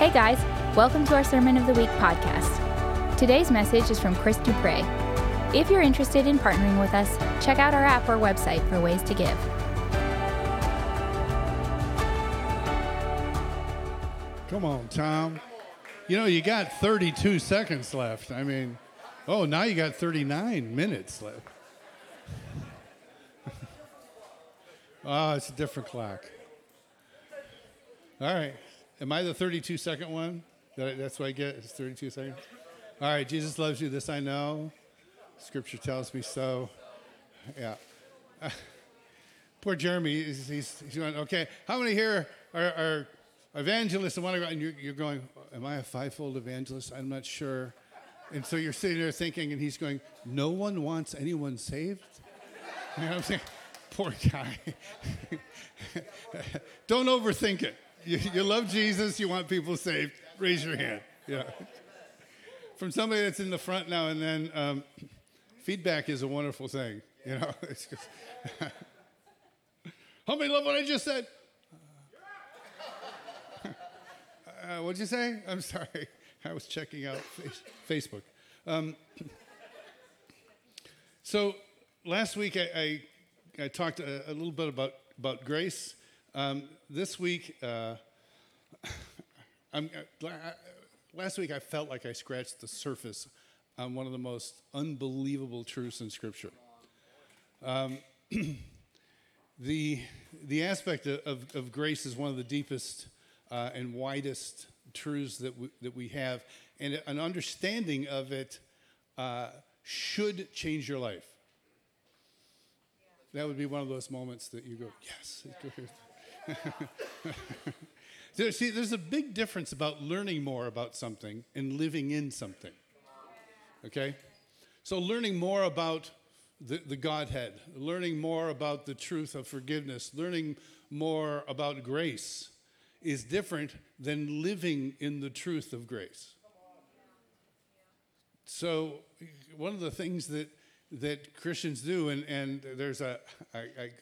Hey guys, welcome to our Sermon of the Week podcast. Today's message is from Chris Dupre. If you're interested in partnering with us, check out our app or website for ways to give. Come on, Tom. You know, you got 32 seconds left. I mean, oh, now you got 39 minutes left. Oh, it's a different clock. All right. Am I the 32-second one? That's what I get? It's 32 seconds? All right. Jesus loves you. This I know. Scripture tells me so. Yeah. Poor Jeremy. He's going, okay, how many here are evangelists? And want to go? And you're going, am I a fivefold evangelist? I'm not sure. And so you're sitting there thinking, and he's going, no one wants anyone saved? You know what I'm saying? Poor guy. Don't overthink it. You love Jesus. You want people saved. Raise your hand. Yeah. From somebody that's in the front now and then, feedback is a wonderful thing. You know, it's just, how many love what I just said? What'd you say? I'm sorry. I was checking out Facebook. So last week I talked a little bit about grace. This week, last week I felt like I scratched the surface on one of the most unbelievable truths in Scripture. The aspect of grace is one of the deepest and widest truths that we have, and an understanding of it should change your life. That would be one of those moments that you go, yes. See, there's a big difference about learning more about something and living in something, okay? So learning more about the Godhead, learning more about the truth of forgiveness, learning more about grace is different than living in the truth of grace. So one of the things that Christians do, and there's I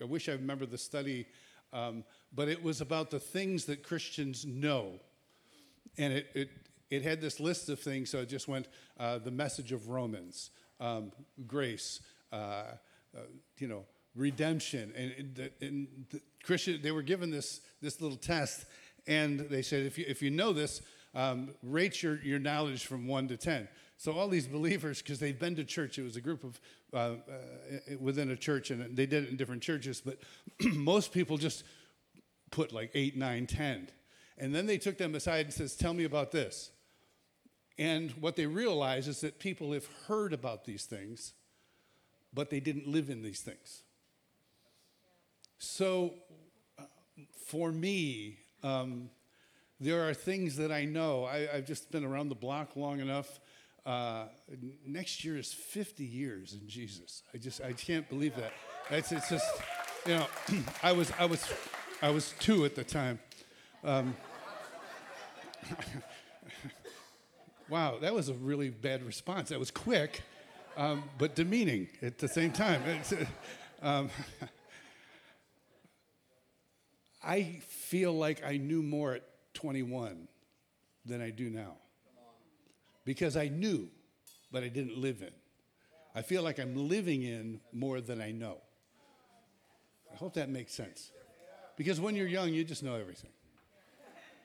wish I remember the study, but it was about the things that Christians know. And it had this list of things, so it just went, the message of Romans, grace, redemption. And the Christian, they were given this little test, and they said, if you know this, rate your knowledge from 1 to 10. So all these believers, because they've been to church, it was a group of within a church, and they did it in different churches, but most people just put like 8, 9, 10. And then they took them aside and says, tell me about this. And what they realize is that people have heard about these things, but they didn't live in these things. So for me, there are things that I know. I've just been around the block long enough. Next year is 50 years in Jesus. I can't believe that. It's just, you know, I was 2 at the time. Wow, that was a really bad response. That was quick, but demeaning at the same time. I feel like I knew more at 21 than I do now. Because I knew, but I didn't live in. I feel like I'm living in more than I know. I hope that makes sense. Because when you're young, you just know everything.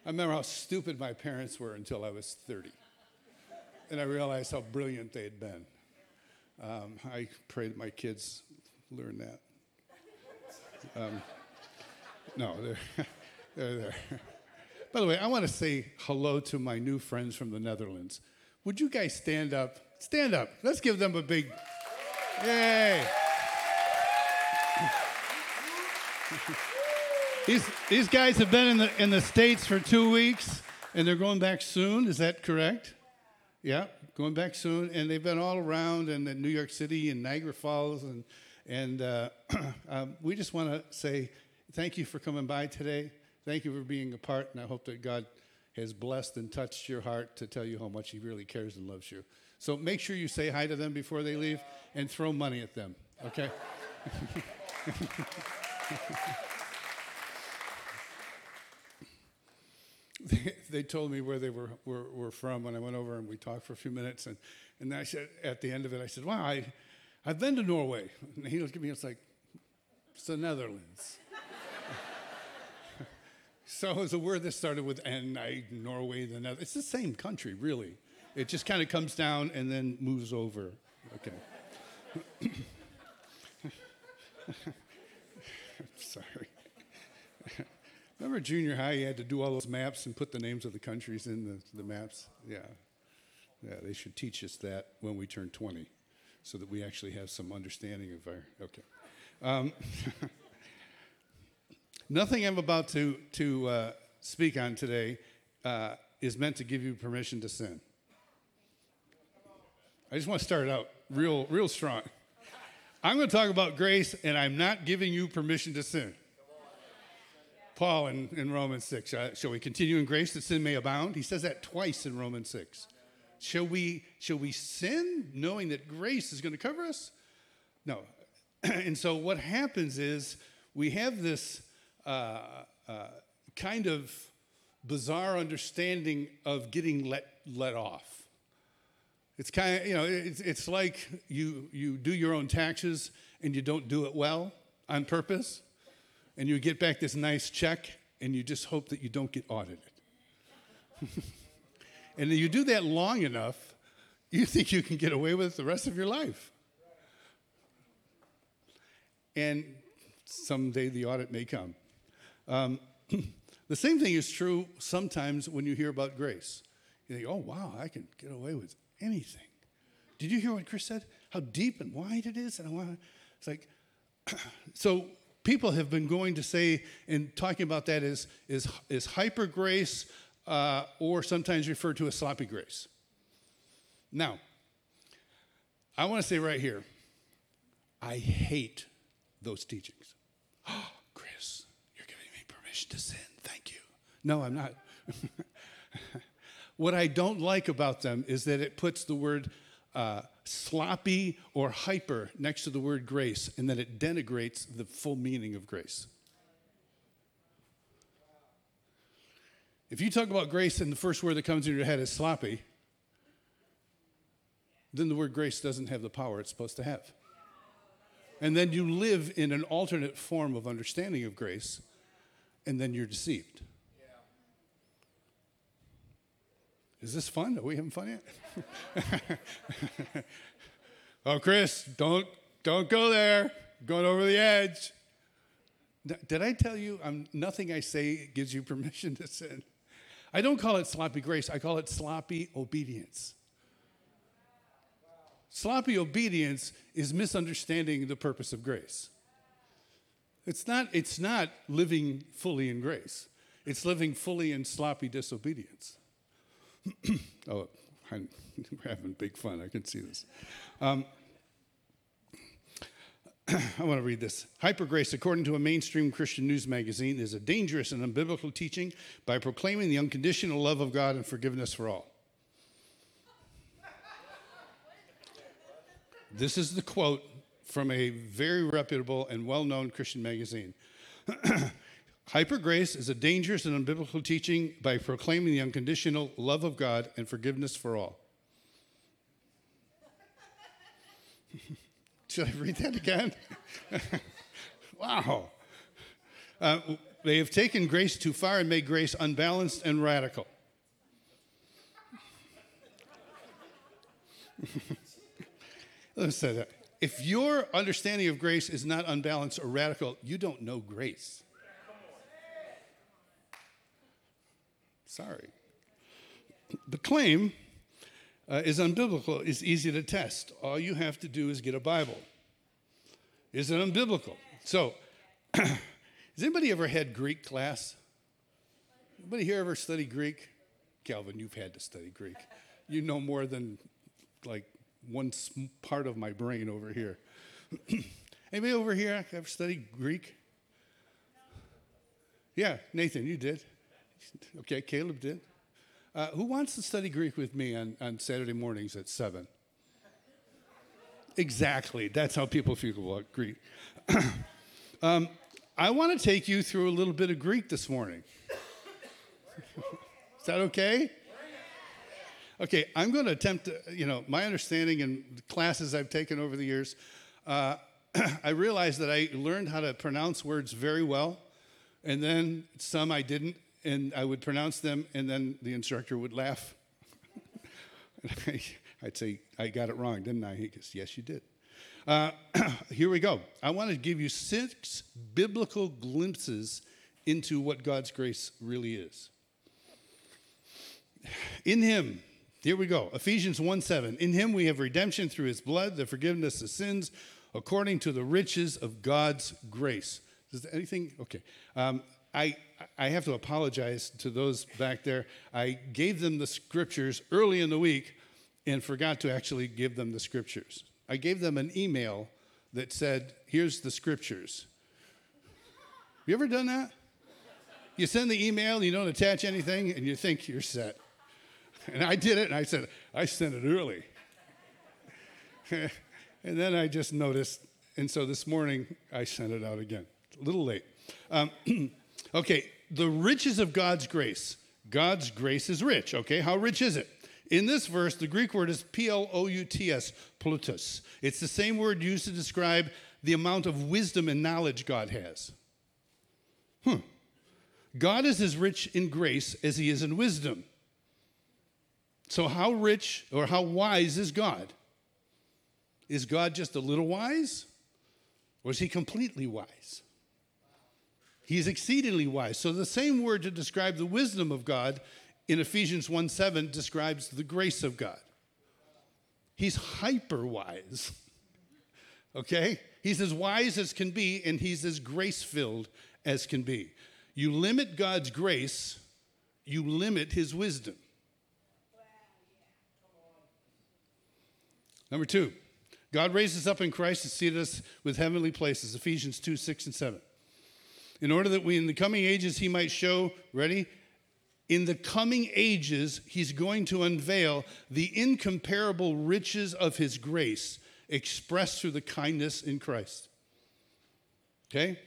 I remember how stupid my parents were until I was 30. And I realized how brilliant they had been. I pray that my kids learn that. No, they're there. By the way, I want to say hello to my new friends from the Netherlands. Would you guys stand up? Stand up. Let's give them a big yay. These guys have been in the States for 2 weeks, and they're going back soon. Is that correct? Yeah, going back soon. And they've been all around in New York City and Niagara Falls. And we just want to say thank you for coming by today. Thank you for being a part, and I hope that God has blessed and touched your heart to tell you how much he really cares and loves you. So make sure you say hi to them before they leave and throw money at them, okay? they told me where they were from when I went over, and we talked for a few minutes, and then I said at the end of it, I said, "Wow, I've been to Norway." And he looked at me and was like, "It's the Netherlands." So it was a word that started with N, Norway, the Netherlands. It's the same country, really. It just kind of comes down and then moves over. Okay. I'm sorry. Remember junior high, you had to do all those maps and put the names of the countries in the maps? Yeah. Yeah, they should teach us that when we turn 20 so that we actually have some understanding of our... Okay. Nothing I'm about to speak on today is meant to give you permission to sin. I just want to start out real strong. I'm going to talk about grace, and I'm not giving you permission to sin. Paul in Romans 6, shall we continue in grace that sin may abound? He says that twice in Romans 6. Shall we sin knowing that grace is going to cover us? No. And so what happens is we have this kind of bizarre understanding of getting let off. It's kind of, you know, it's like you do your own taxes and you don't do it well on purpose, and you get back this nice check and you just hope that you don't get audited. And you do that long enough, you think you can get away with it the rest of your life. And someday the audit may come. The same thing is true sometimes when you hear about grace. You think, oh, wow, I can get away with anything. Did you hear what Chris said? How deep and wide it is? It's like, so people have been going to say and talking about that is hyper grace or sometimes referred to as sloppy grace. Now, I want to say right here, I hate those teachings. Oh, Chris, you're giving me permission to sin. Thank you. No, I'm not. What I don't like about them is that it puts the word sloppy or hyper next to the word grace, and that it denigrates the full meaning of grace. If you talk about grace and the first word that comes in your head is sloppy, then the word grace doesn't have the power it's supposed to have. And then you live in an alternate form of understanding of grace, and then you're deceived. Yeah. Is this fun? Are we having fun yet? Oh, Chris, don't go there. I'm going over the edge. Did I tell you nothing I say gives you permission to sin? I don't call it sloppy grace. I call it sloppy obedience. Sloppy obedience is misunderstanding the purpose of grace. It's not living fully in grace. It's living fully in sloppy disobedience. Oh, I'm having big fun. I can see this. I want to read this. Hypergrace, according to a mainstream Christian news magazine, is a dangerous and unbiblical teaching by proclaiming the unconditional love of God and forgiveness for all. This is the quote from a very reputable and well-known Christian magazine. Hypergrace is a dangerous and unbiblical teaching by proclaiming the unconditional love of God and forgiveness for all. Should I read that again? Wow. They have taken grace too far and made grace unbalanced and radical. Let's say that. If your understanding of grace is not unbalanced or radical, you don't know grace. Sorry. The claim is unbiblical. It's easy to test. All you have to do is get a Bible. Is it unbiblical? So, has anybody ever had Greek class? Anybody here ever study Greek? Calvin, you've had to study Greek. You know more than, like, one part of my brain over here. Anybody over here ever studied Greek? Yeah, Nathan, you did. Okay, Caleb did. Who wants to study Greek with me on Saturday mornings at 7? Exactly. That's how people feel about Greek. I want to take you through a little bit of Greek this morning. Is that okay? Okay, I'm going to attempt to, my understanding in classes I've taken over the years, I realized that I learned how to pronounce words very well, and then some I didn't, and I would pronounce them, and then the instructor would laugh. I'd say, I got it wrong, didn't I? He goes, yes, you did. Here we go. I want to give you 6 biblical glimpses into what God's grace really is. In him, here we go, Ephesians 1:7. In him we have redemption through his blood, the forgiveness of sins, according to the riches of God's grace. Does anything? Okay. I have to apologize to those back there. I gave them the scriptures early in the week and forgot to actually give them the scriptures. I gave them an email that said, here's the scriptures. You ever done that? You send the email, you don't attach anything, and you think you're set. And I did it, and I said, I sent it early. And then I just noticed, and so this morning, I sent it out again. A little late. Okay, the riches of God's grace. God's grace is rich, okay? How rich is it? In this verse, the Greek word is P-L-O-U-T-S, Ploutos. It's the same word used to describe the amount of wisdom and knowledge God has. God is as rich in grace as he is in wisdom. So how rich or how wise is God? Is God just a little wise? Or is he completely wise? He's exceedingly wise. So the same word to describe the wisdom of God in Ephesians 1:7 describes the grace of God. He's hyper wise. Okay? He's as wise as can be, and he's as grace-filled as can be. You limit God's grace, you limit his wisdom. Number 2, God raised us up in Christ and seated us with heavenly places, Ephesians 2:6-7. In order that we in the coming ages he might show, ready? In the coming ages he's going to unveil the incomparable riches of his grace expressed through the kindness in Christ. Okay?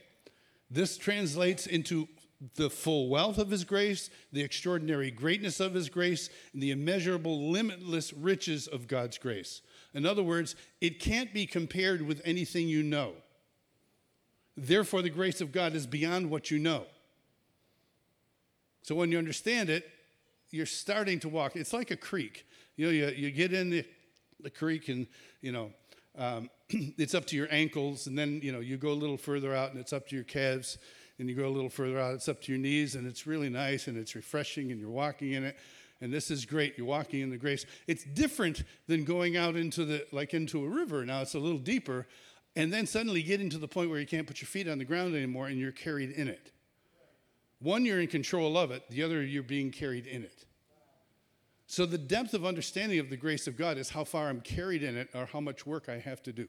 This translates into the full wealth of his grace, the extraordinary greatness of his grace, and the immeasurable, limitless riches of God's grace. In other words, it can't be compared with anything you know. Therefore, the grace of God is beyond what you know. So when you understand it, you're starting to walk. It's like a creek. You get in the creek and, it's up to your ankles, and then, you go a little further out, and it's up to your calves, and you go a little further out, it's up to your knees, and it's really nice, and it's refreshing, and you're walking in it, and this is great. You're walking in the grace. It's different than going out into a river. Now it's a little deeper, and then suddenly you get into the point where you can't put your feet on the ground anymore, and you're carried in it. One, you're in control of it. The other, you're being carried in it. So the depth of understanding of the grace of God is how far I'm carried in it or how much work I have to do.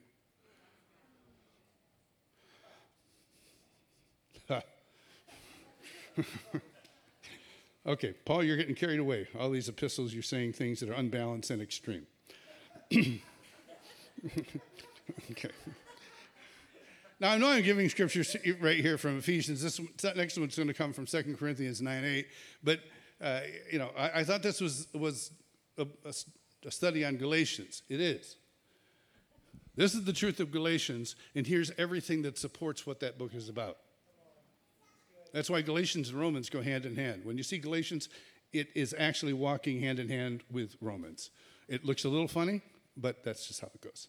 Okay, Paul, you're getting carried away. All these epistles, you're saying things that are unbalanced and extreme. Okay. Now, I know I'm giving scriptures right here from Ephesians. This next one's going to come from 2 Corinthians 9:8, but... I thought this was a study on Galatians. It is. This is the truth of Galatians, and here's everything that supports what that book is about. That's why Galatians and Romans go hand in hand. When you see Galatians, it is actually walking hand in hand with Romans. It looks a little funny, but that's just how it goes.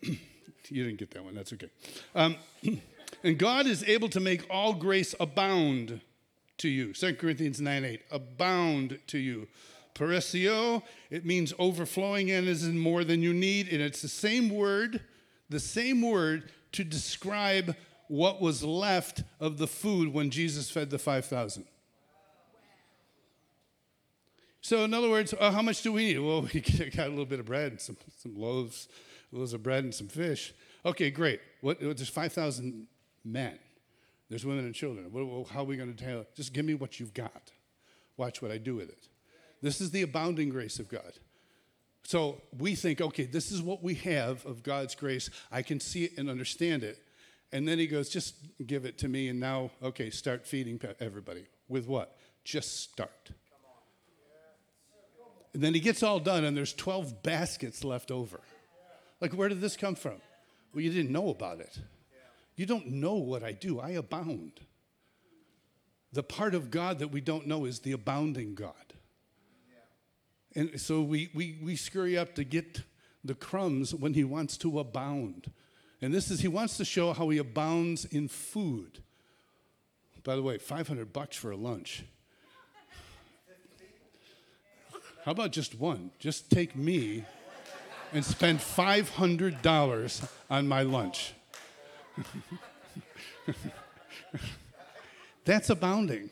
You didn't get that one. That's okay. And God is able to make all grace abound to you. 2 Corinthians 9:8, abound to you. Perecio, it means overflowing and is in more than you need, and it's the same word to describe what was left of the food when Jesus fed the 5,000. So in other words, how much do we need? Well, we got a little bit of bread and some loaves of bread and some fish. Okay, great. There's 5,000 men. There's women and children. How are we going to tell? Just give me what you've got. Watch what I do with it. This is the abounding grace of God. So we think, okay, this is what we have of God's grace. I can see it and understand it. And then he goes, just give it to me. And now, okay, start feeding everybody. With what? Just start. And then he gets all done, and there's 12 baskets left over. Like, where did this come from? Well, you didn't know about it. You don't know what I do. I abound. The part of God that we don't know is the abounding God. And so we scurry up to get the crumbs when he wants to abound. And this is, he wants to show how he abounds in food. By the way, $500 for a lunch. How about just one? Just take me and spend $500 on my lunch. That's abounding.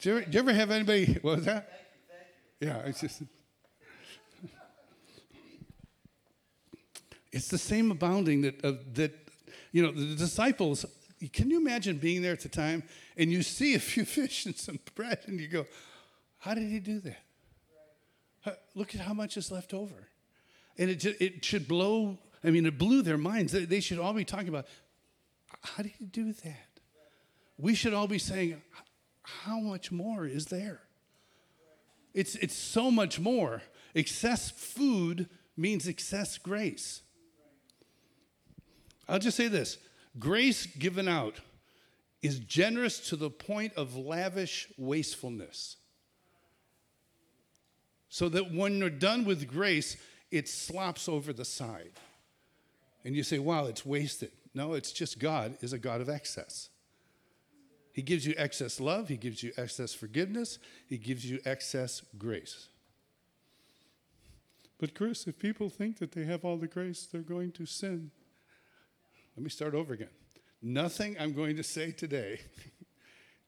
Do you ever have anybody, what was that? Yeah, it's just... It's the same abounding that you know, the disciples, can you imagine being there at the time and you see a few fish and some bread and you go, how did he do that? Right. Look at how much is left over. And it should blow, I mean, it blew their minds. They should all be talking about, how did he do that? Right. We should all be saying, how much more is there? Right. It's so much more. Excess food means excess grace. I'll just say this. Grace given out is generous to the point of lavish wastefulness. So that when you're done with grace, it slops over the side. And you say, wow, it's wasted. No, it's just God is a God of excess. He gives you excess love. He gives you excess forgiveness. He gives you excess grace. But Chris, if people think that they have all the grace, they're going to sin. Let me start over again. Nothing I'm going to say today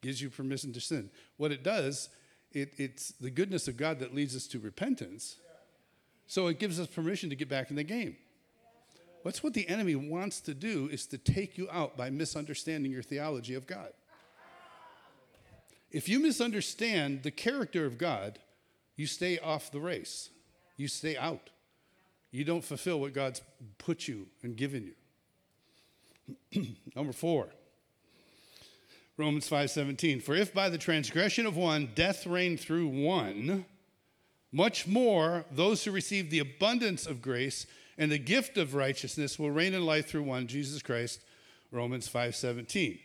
gives you permission to sin. What it does, it's the goodness of God that leads us to repentance. So it gives us permission to get back in the game. That's what the enemy wants to do, is to take you out by misunderstanding your theology of God. If you misunderstand the character of God, you stay off the race. You stay out. You don't fulfill what God's put you and given you. Number 4, Romans 5:17. For if by the transgression of one death reigned through one, much more those who receive the abundance of grace and the gift of righteousness will reign in life through one, Jesus Christ, Romans 5:17.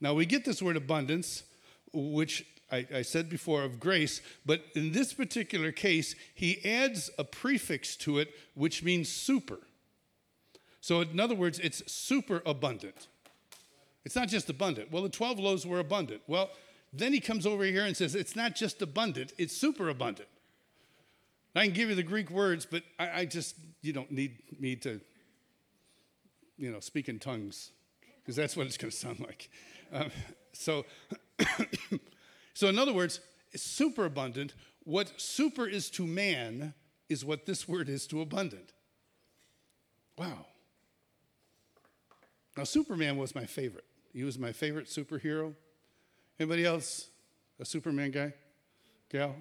Now we get this word abundance, which I said before, of grace, but in this particular case, he adds a prefix to it, which means super. So in other words, it's super abundant. It's not just abundant. Well, the 12 loaves were abundant. Well, then he comes over here and says, it's not just abundant, it's super abundant. I can give you the Greek words, but I just, you don't need me to, you know, speak in tongues, because that's what it's going to sound like. So in other words, it's super abundant. What super is to man is what this word is to abundant. Wow. Now, Superman was my favorite. He was my favorite superhero. Anybody else a Superman guy? Gal?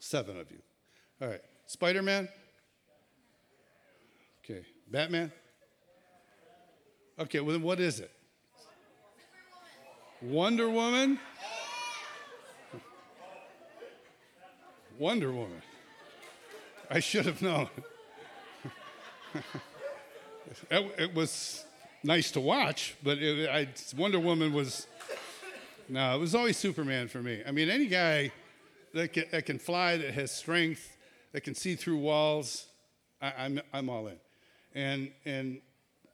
7 of you. All right. Spider-Man? Okay. Batman? Okay, well, then what is it? Wonder Woman? Wonder Woman. I should have known. It was nice to watch, but Wonder Woman was... No, it was always Superman for me. I mean, any guy that can fly, that has strength, that can see through walls, I'm all in. And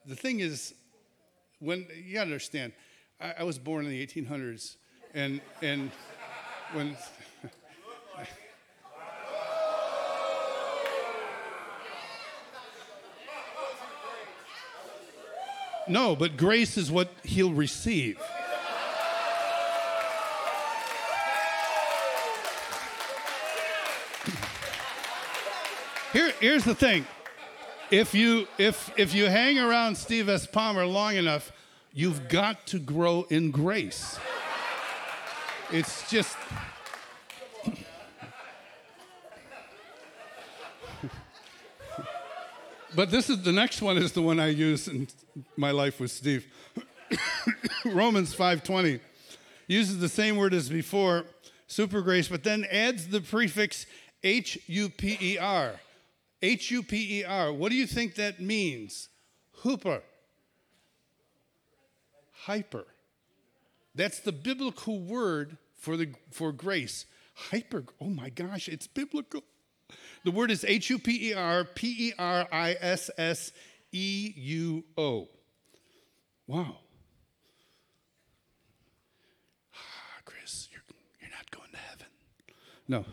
the thing is, when you gotta understand, I was born in the 1800s, and when... No, but grace is what he'll receive. Here's the thing. If you hang around Steve S. Palmer long enough, you've got to grow in grace. It's just... But this is the next one is the one I use in my life with Steve. Romans 5:20 uses the same word as before, super grace, but then adds the prefix H-U-P-E-R. H-U-P-E-R. What do you think that means? Huper. Hyper. That's the biblical word for grace. Hyper. Oh my gosh, it's biblical. The word is H-U-P-E-R, P-E-R-I-S-S-E-U-O. Wow. Ah, Chris, you're not going to heaven. No.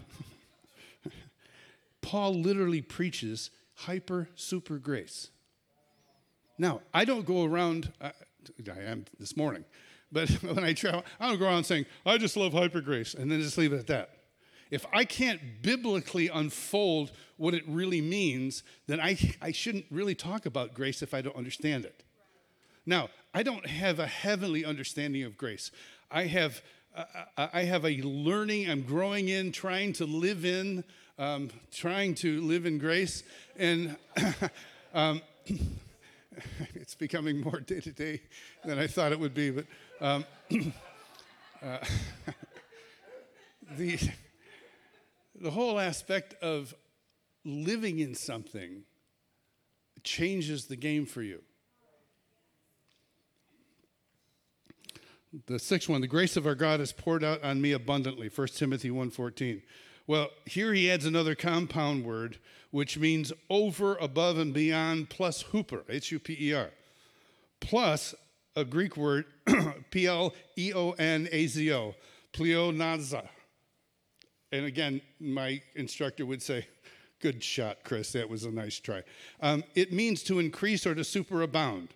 Paul literally preaches hyper, super grace. Now, I don't go around, I am this morning, but when I travel, I don't go around saying, I just love hyper grace, and then just leave it at that. If I can't biblically unfold what it really means, then I shouldn't really talk about grace if I don't understand it. Now, I don't have a heavenly understanding of grace. I have a learning, I'm growing in, trying to live in grace, and it's becoming more day to day than I thought it would be. But the whole aspect of living in something changes the game for you. The sixth one, the grace of our God is poured out on me abundantly, 1 Timothy 1:14. Well, here he adds another compound word, which means over, above, and beyond, plus huper, H-U-P-E-R, plus a Greek word, P-L-E-O-N-A-Z-O, Pleonazo. And again, my instructor would say, good shot, Chris, that was a nice try. It means to increase or to superabound.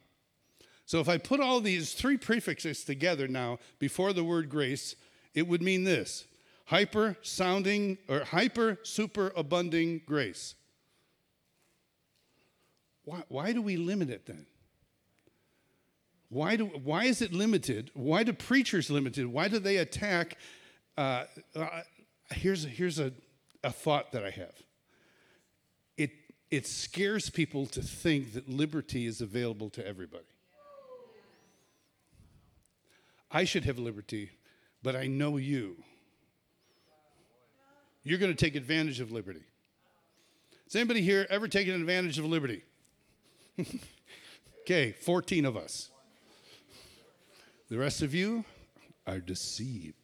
So if I put all these three prefixes together now before the word grace, it would mean this: hyper sounding or hyper super abunding grace. Why do we limit it then? Why is it limited? Why do preachers limit it? Why do they attack? Here's a thought that I have. It scares people to think that liberty is available to everybody. I should have liberty, but I know you. You're going to take advantage of liberty. Has anybody here ever taken advantage of liberty? Okay, 14 of us. The rest of you are deceived.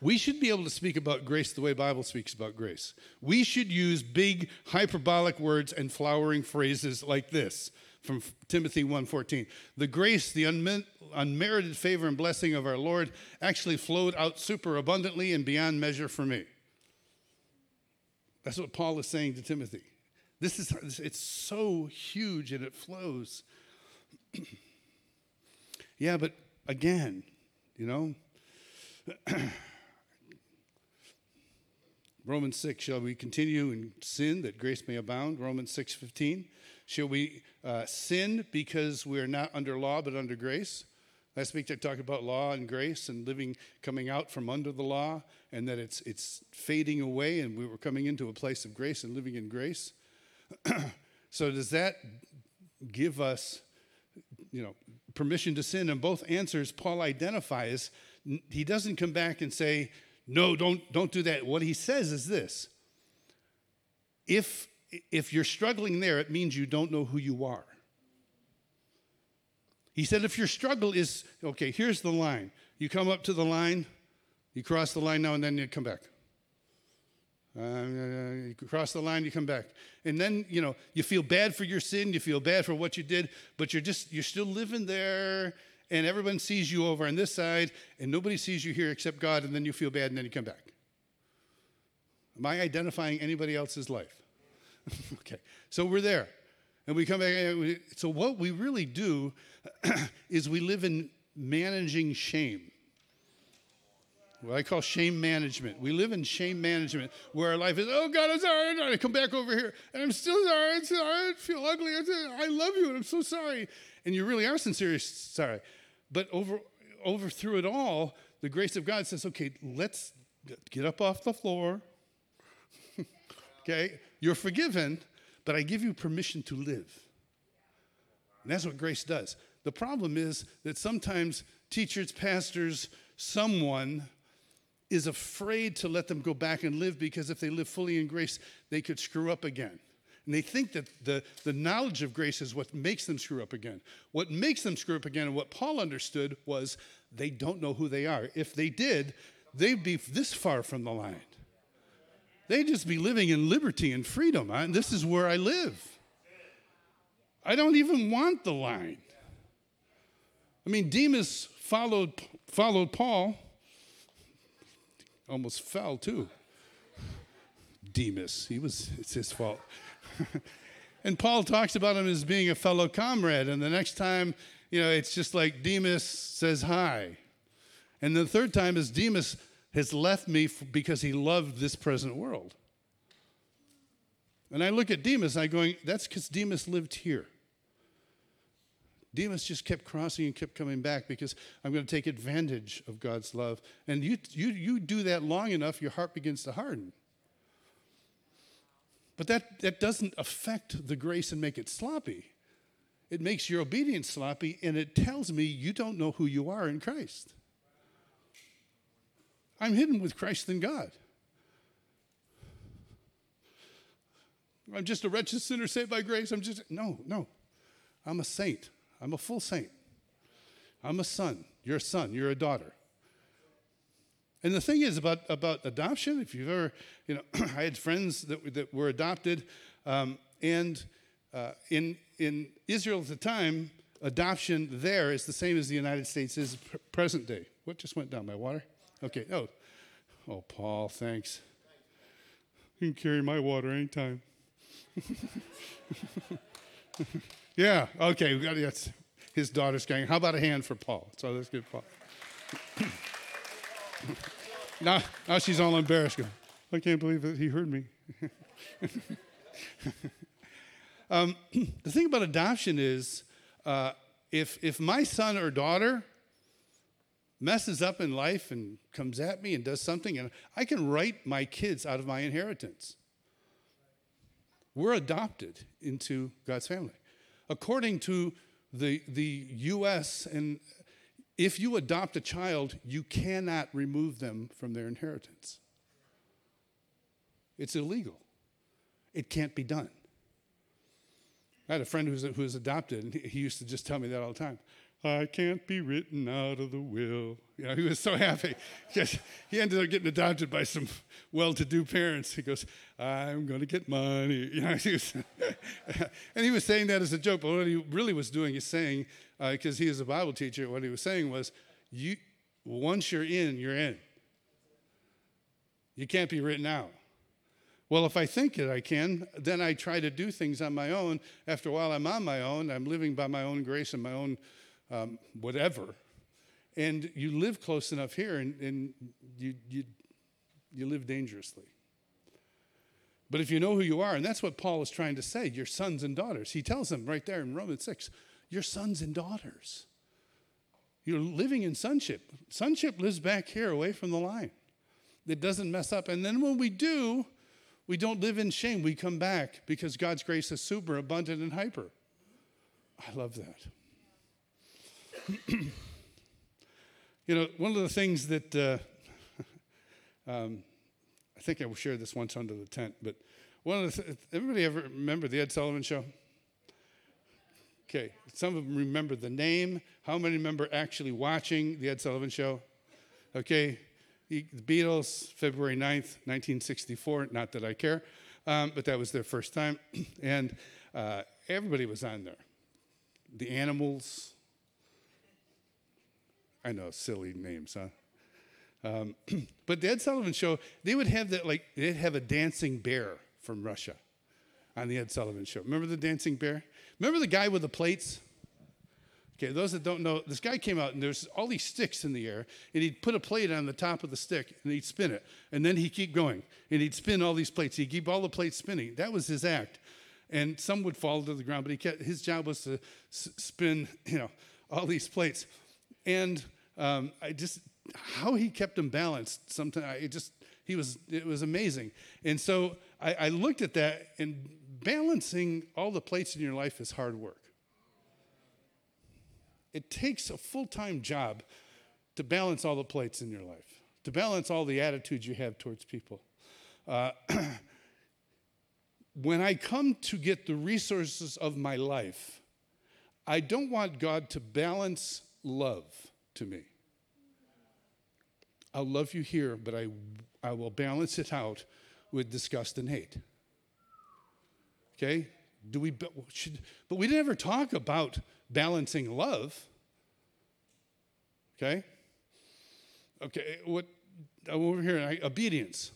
We should be able to speak about grace the way the Bible speaks about grace. We should use big hyperbolic words and flowering phrases like this. From Timothy 1:14, the grace, the unmerited favor and blessing of our Lord actually flowed out super abundantly and beyond measure for me. That's what Paul is saying to Timothy. It's so huge and it flows. Yeah, but again, you know, Romans 6, shall we continue in sin that grace may abound? Romans 6:15. Shall we sin because we are not under law but under grace? Last week I talked about law and grace and living, coming out from under the law, and that it's fading away, and we were coming into a place of grace and living in grace. So does that give us, permission to sin? And both answers Paul identifies. He doesn't come back and say, no, don't do that. What he says is this: If you're struggling there, it means you don't know who you are. He said if your struggle is, okay, here's the line. You come up to the line, you cross the line now, and then you come back. You cross the line, you come back. And then, you feel bad for your sin, you feel bad for what you did, but you're still living there, and everyone sees you over on this side, and nobody sees you here except God, and then you feel bad, and then you come back. Am I identifying anybody else's life? Okay, so we're there, and we come back. So what we really do is we live in managing shame, what I call shame management. We live in shame management, where our life is, oh, God, I'm sorry, I'm sorry. I come back over here, and I'm still sorry. I'm sorry. I feel ugly. I love you, and I'm so sorry. And you really are sincerely sorry. But over through it all, the grace of God says, okay, let's get up off the floor. Okay, you're forgiven, but I give you permission to live. And that's what grace does. The problem is that sometimes teachers, pastors, someone is afraid to let them go back and live, because if they live fully in grace, they could screw up again. And they think that the knowledge of grace is what makes them screw up again. What makes them screw up again, and what Paul understood, was they don't know who they are. If they did, they'd be this far from the line. They'd just be living in liberty and freedom. And this is where I live. I don't even want the line. I mean, Demas followed Paul. Almost fell, too. Demas, it's his fault. And Paul talks about him as being a fellow comrade. And the next time, it's just like Demas says hi. And the third time is Demas has left me because he loved this present world. And I look at Demas, and I'm going, that's because Demas lived here. Demas just kept crossing and kept coming back because I'm going to take advantage of God's love. And you do that long enough, your heart begins to harden. But that doesn't affect the grace and make it sloppy. It makes your obedience sloppy, and it tells me you don't know who you are in Christ. I'm hidden with Christ in God. I'm just a wretched sinner saved by grace. No. I'm a saint. I'm a full saint. I'm a son. You're a son. You're a daughter. And the thing is about adoption, if you've ever, I had friends that were adopted, and in Israel at the time, adoption there is the same as the United States is present day. What just went down? My water? Okay. Oh, Paul, thanks. You can carry my water anytime. Yeah, okay, that's his daughter's going. How about a hand for Paul? So let's give Paul. Now she's all embarrassed. Going, I can't believe that he heard me. The thing about adoption is, if my son or daughter messes up in life and comes at me and does something, and I can write my kids out of my inheritance. We're adopted into God's family. According to the U.S., and if you adopt a child, you cannot remove them from their inheritance. It's illegal. It can't be done. I had a friend who was adopted, and he used to just tell me that all the time. I can't be written out of the will. He was so happy. He ended up getting adopted by some well-to-do parents. He goes, I'm going to get money. And he was saying that as a joke, but what he really was doing is saying, because he is a Bible teacher, what he was saying was, once you're in, you're in. You can't be written out. Well, if I think that I can, then I try to do things on my own. After a while, I'm on my own. I'm living by my own grace and my own whatever, and you live close enough here, and you live dangerously. But if you know who you are, and that's what Paul is trying to say, your sons and daughters. He tells them right there in Romans 6, your sons and daughters. You're living in sonship. Sonship lives back here, away from the line. It doesn't mess up. And then when we do, we don't live in shame. We come back because God's grace is super abundant and hyper. I love that. One of the things that I think I shared this once under the tent, but everybody ever remember the Ed Sullivan Show? Okay, some of them remember the name. How many remember actually watching the Ed Sullivan Show? Okay, the Beatles, February 9th, 1964. Not that I care, but that was their first time, and everybody was on there. The Animals. I know, silly names, huh? But the Ed Sullivan Show, they would have that, like, they'd have a dancing bear from Russia on the Ed Sullivan Show. Remember the dancing bear? Remember the guy with the plates? Okay, those that don't know, this guy came out, and there's all these sticks in the air, and he'd put a plate on the top of the stick, and he'd spin it, and then he'd keep going, and he'd spin all these plates. He'd keep all the plates spinning. That was his act. And some would fall to the ground, but his job was to spin, all these plates. And how he kept him balanced. Sometimes it was amazing. And so I looked at that, and balancing all the plates in your life is hard work. It takes a full-time job to balance all the plates in your life, to balance all the attitudes you have towards people. When I come to get the resources of my life, I don't want God to balance love to me. I'll love you here, but I will balance it out with disgust and hate. Okay? But we didn't ever talk about balancing love. Okay? Okay, what I'm over here, obedience.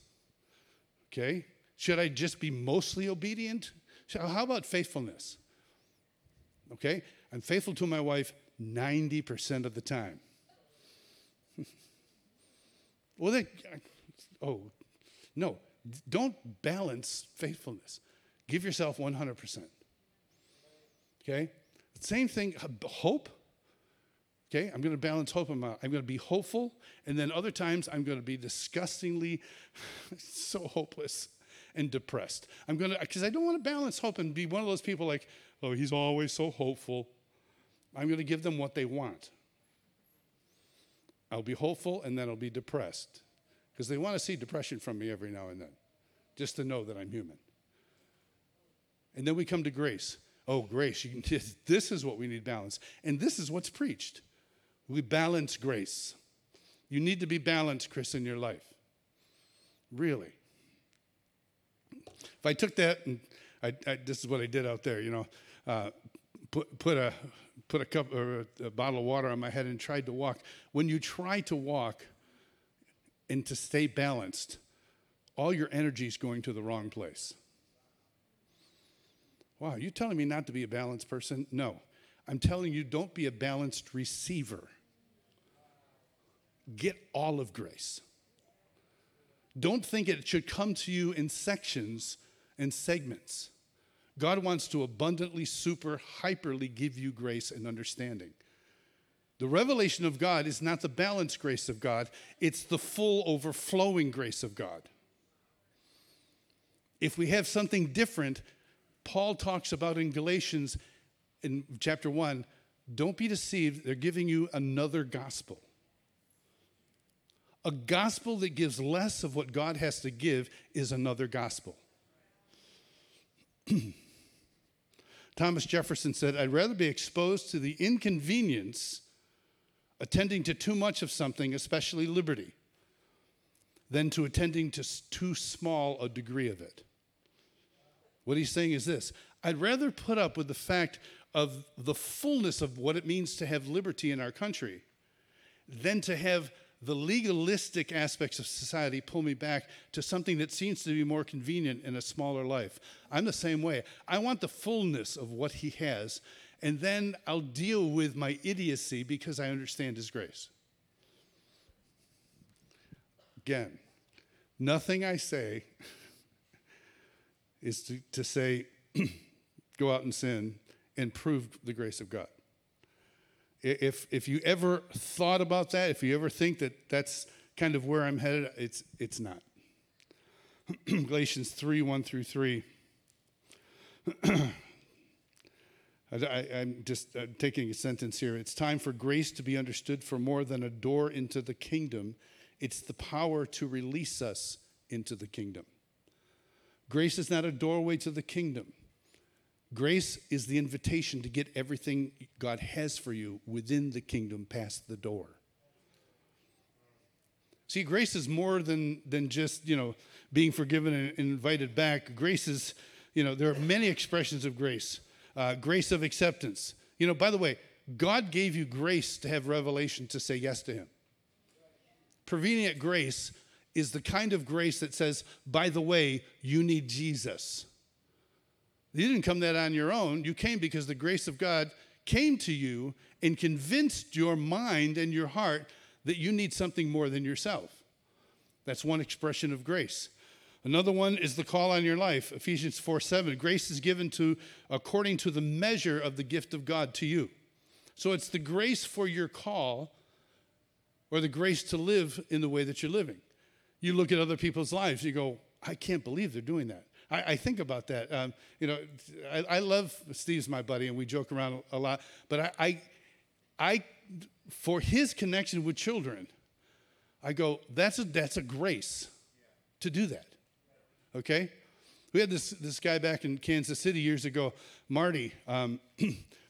Okay? Should I just be mostly obedient? How about faithfulness? Okay? I'm faithful to my wife 90% of the time. Well, no. Don't balance faithfulness. Give yourself 100%. Okay? Same thing, hope. Okay? I'm going to balance hope. I'm going to be hopeful, and then other times I'm going to be disgustingly so hopeless and depressed. Because I don't want to balance hope and be one of those people like, oh, he's always so hopeful. I'm going to give them what they want. I'll be hopeful, and then I'll be depressed. Because they want to see depression from me every now and then, just to know that I'm human. And then we come to grace. Oh, grace, this is what we need balance. And this is what's preached. We balance grace. You need to be balanced, Chris, in your life. Really. If I took that, and this is what I did out there, put a cup or a bottle of water on my head and tried to walk. When you try to walk and to stay balanced, all your energy is going to the wrong place. Wow, you're telling me not to be a balanced person? No. I'm telling you, don't be a balanced receiver. Get all of grace. Don't think it should come to you in sections and segments. God wants to abundantly, super, hyperly give you grace and understanding. The revelation of God is not the balanced grace of God. It's the full, overflowing grace of God. If we have something different, Paul talks about in Galatians in chapter 1, don't be deceived. They're giving you another gospel. A gospel that gives less of what God has to give is another gospel. Thomas Jefferson said, I'd rather be exposed to the inconvenience attending to too much of something, especially liberty, than to attending to too small a degree of it. What he's saying is this: I'd rather put up with the fact of the fullness of what it means to have liberty in our country than to have the legalistic aspects of society pull me back to something that seems to be more convenient in a smaller life. I'm the same way. I want the fullness of what he has, and then I'll deal with my idiocy because I understand his grace. Again, nothing I say is to say, go out and sin and prove the grace of God. If you ever thought about that, if you ever think that that's kind of where I'm headed, it's not. Galatians 3, 1 through 3. I'm taking a sentence here. It's time for grace to be understood for more than a door into the kingdom. It's the power to release us into the kingdom. Grace is not a doorway to the kingdom. Grace is the invitation to get everything God has for you within the kingdom past the door. See, grace is more than just, being forgiven and invited back. Grace is, there are many expressions of grace. Grace of acceptance. By the way, God gave you grace to have revelation to say yes to him. Prevenient grace is the kind of grace that says, by the way, you need Jesus. You didn't come that on your own. You came because the grace of God came to you and convinced your mind and your heart that you need something more than yourself. That's one expression of grace. Another one is the call on your life. Ephesians 4:7. Grace is given to according to the measure of the gift of God to you. So it's the grace for your call or the grace to live in the way that you're living. You look at other people's lives, you go, I can't believe they're doing that. I think about that. I love Steve's my buddy, and we joke around a lot. But I for his connection with children, I go, that's a grace to do that, okay? We had this guy back in Kansas City years ago, Marty,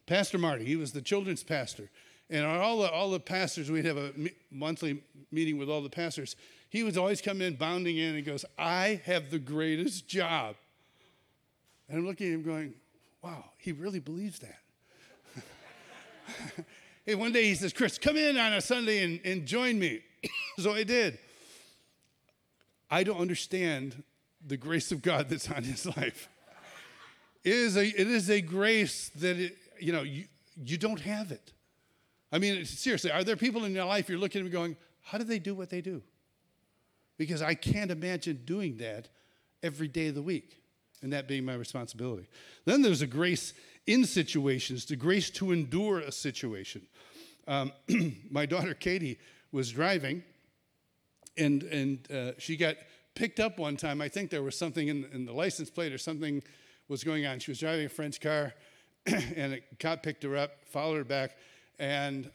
Pastor Marty. He was the children's pastor. And all the pastors, we'd have a monthly meeting with all the pastors. He would always come in, bounding in, and goes, I have the greatest job. And I'm looking at him going, wow, he really believes that. And one day he says, Chris, come in on a Sunday and join me. So I did. I don't understand the grace of God that's on his life. It is a grace that, you don't have it. I mean, seriously, are there people in your life you're looking at and going, how do they do what they do? Because I can't imagine doing that every day of the week, and that being my responsibility. Then there's a grace in situations, the grace to endure a situation. My daughter Katie was driving, and she got picked up one time. I think there was something in the license plate or something was going on. She was driving a friend's car, and a cop picked her up, followed her back, and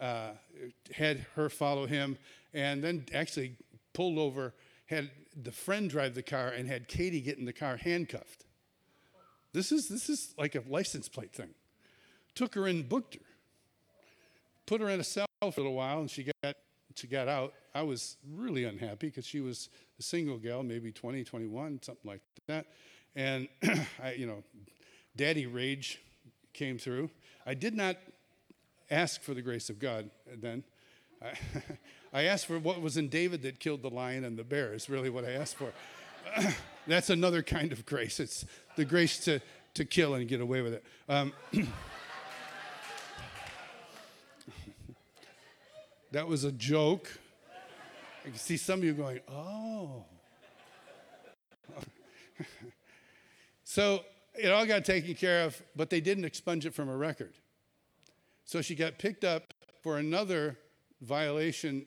had her follow him, and then actually pulled over, had the friend drive the car, and had Katie get in the car handcuffed. This is like a license plate thing. Took her in, booked her, put her in a cell for a little while, and she got out. I was really unhappy because she was a single gal, maybe 20, 21, something like that. And I, daddy rage came through. I did not ask for the grace of God then. I asked for what was in David that killed the lion and the bear is really what I asked for. That's another kind of grace. It's the grace to kill and get away with it. That was a joke. I can see some of you going, oh. So it all got taken care of, but they didn't expunge it from her record. So she got picked up for another violation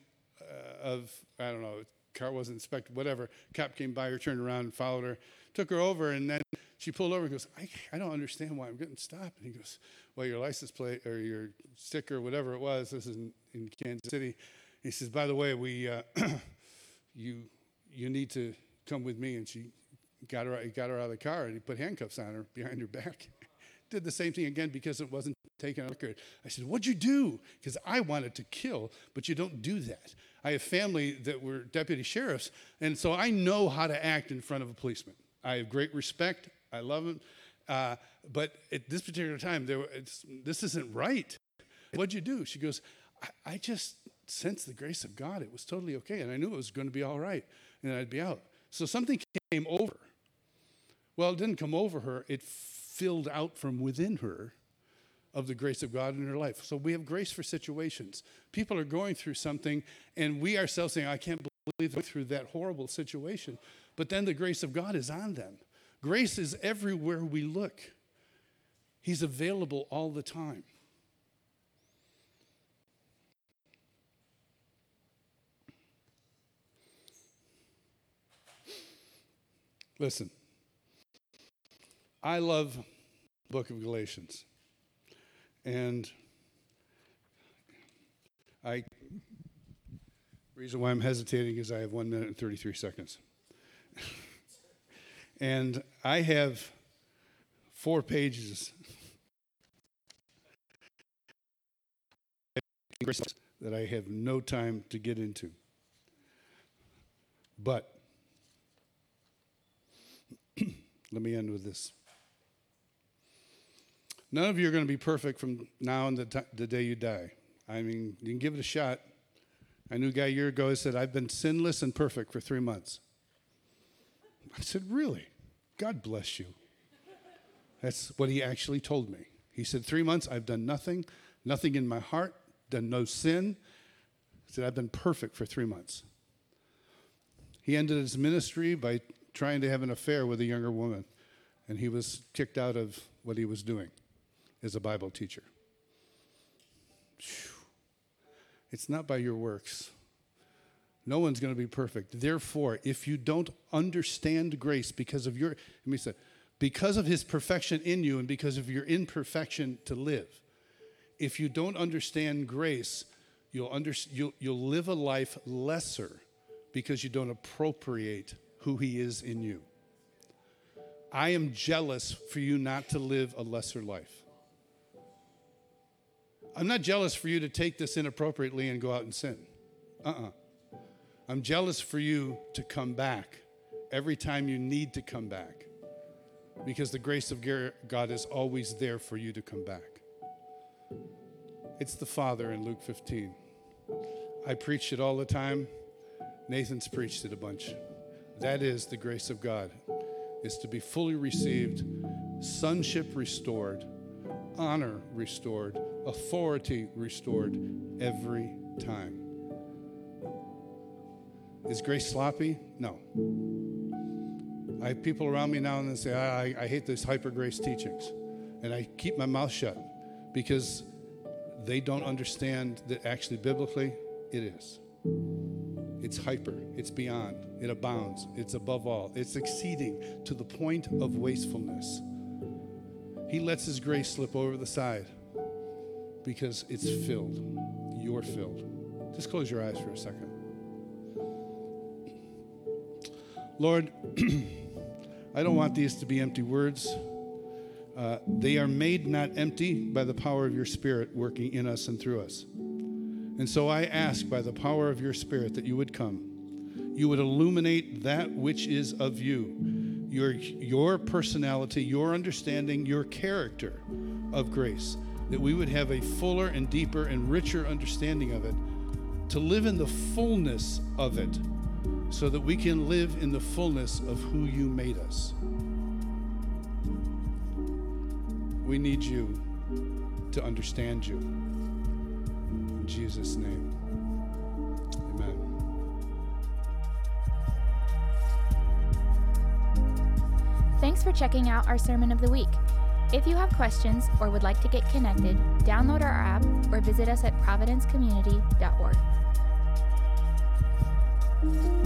of, I don't know, car wasn't inspected, whatever. Cop came by her, turned around and followed her, took her over, and then she pulled over and goes, I don't understand why I'm getting stopped. And he goes, well, your license plate or your sticker, whatever it was, this is in Kansas City. He says, by the way, we you need to come with me. And she got her out of the car, and he put handcuffs on her behind her back. Did the same thing again because it wasn't taken on record. I said, what'd you do? Because I wanted to kill, but you don't do that. I have family that were deputy sheriffs, and so I know how to act in front of a policeman. I have great respect. I love him. But at this particular time, this isn't right. What'd you do? She goes, I just sensed the grace of God. It was totally okay, and I knew it was going to be all right, and I'd be out. So something came over. Well, it didn't come over her. It filled out from within her of the grace of God in her life. So we have grace for situations. People are going through something, and we ourselves saying, I can't believe they're going through that horrible situation. But then the grace of God is on them. Grace is everywhere we look. He's available all the time. Listen, I love the book of Galatians. And reason why I'm hesitating is I have 1 minute and 33 seconds. And I have 4 pages that I have no time to get into. But let me end with this. None of you are going to be perfect from now and the day you die. I mean, you can give it a shot. I knew a guy a year ago who said, I've been sinless and perfect for 3 months. I said, really? God bless you. That's what he actually told me. He said, 3 months, I've done nothing in my heart, done no sin. He said, I've been perfect for 3 months. He ended his ministry by trying to have an affair with a younger woman, and he was kicked out of what he was doing as a Bible teacher. It's not by your works. No one's going to be perfect. Therefore, if you don't understand grace because of because of his perfection in you and because of your imperfection to live, if you don't understand grace, you'll live a life lesser because you don't appropriate who he is in you. I am jealous for you not to live a lesser life. I'm not jealous for you to take this inappropriately and go out and sin. I'm jealous for you to come back every time you need to come back, because the grace of God is always there for you to come back. It's the Father in Luke 15. I preached it all the time. Nathan's preached it a bunch. That is the grace of God, is to be fully received, sonship restored, honor restored, authority restored every time. Is grace sloppy? No. I have people around me now and they say, I hate these hyper-grace teachings. And I keep my mouth shut because they don't understand that actually biblically it is. It's hyper, it's beyond, it abounds, it's above all, it's exceeding to the point of wastefulness. He lets his grace slip over the side because it's filled. You're filled. Just close your eyes for a second. Lord, I don't want these to be empty words. They are made not empty by the power of your Spirit working in us and through us. And so I ask by the power of your Spirit that you would come. You would illuminate that which is of you, your personality, your understanding, your character of grace, that we would have a fuller and deeper and richer understanding of it, to live in the fullness of it, so that we can live in the fullness of who you made us. We need you to understand you. In Jesus' name, amen. Thanks for checking out our Sermon of the Week. If you have questions or would like to get connected, download our app or visit us at providencecommunity.org.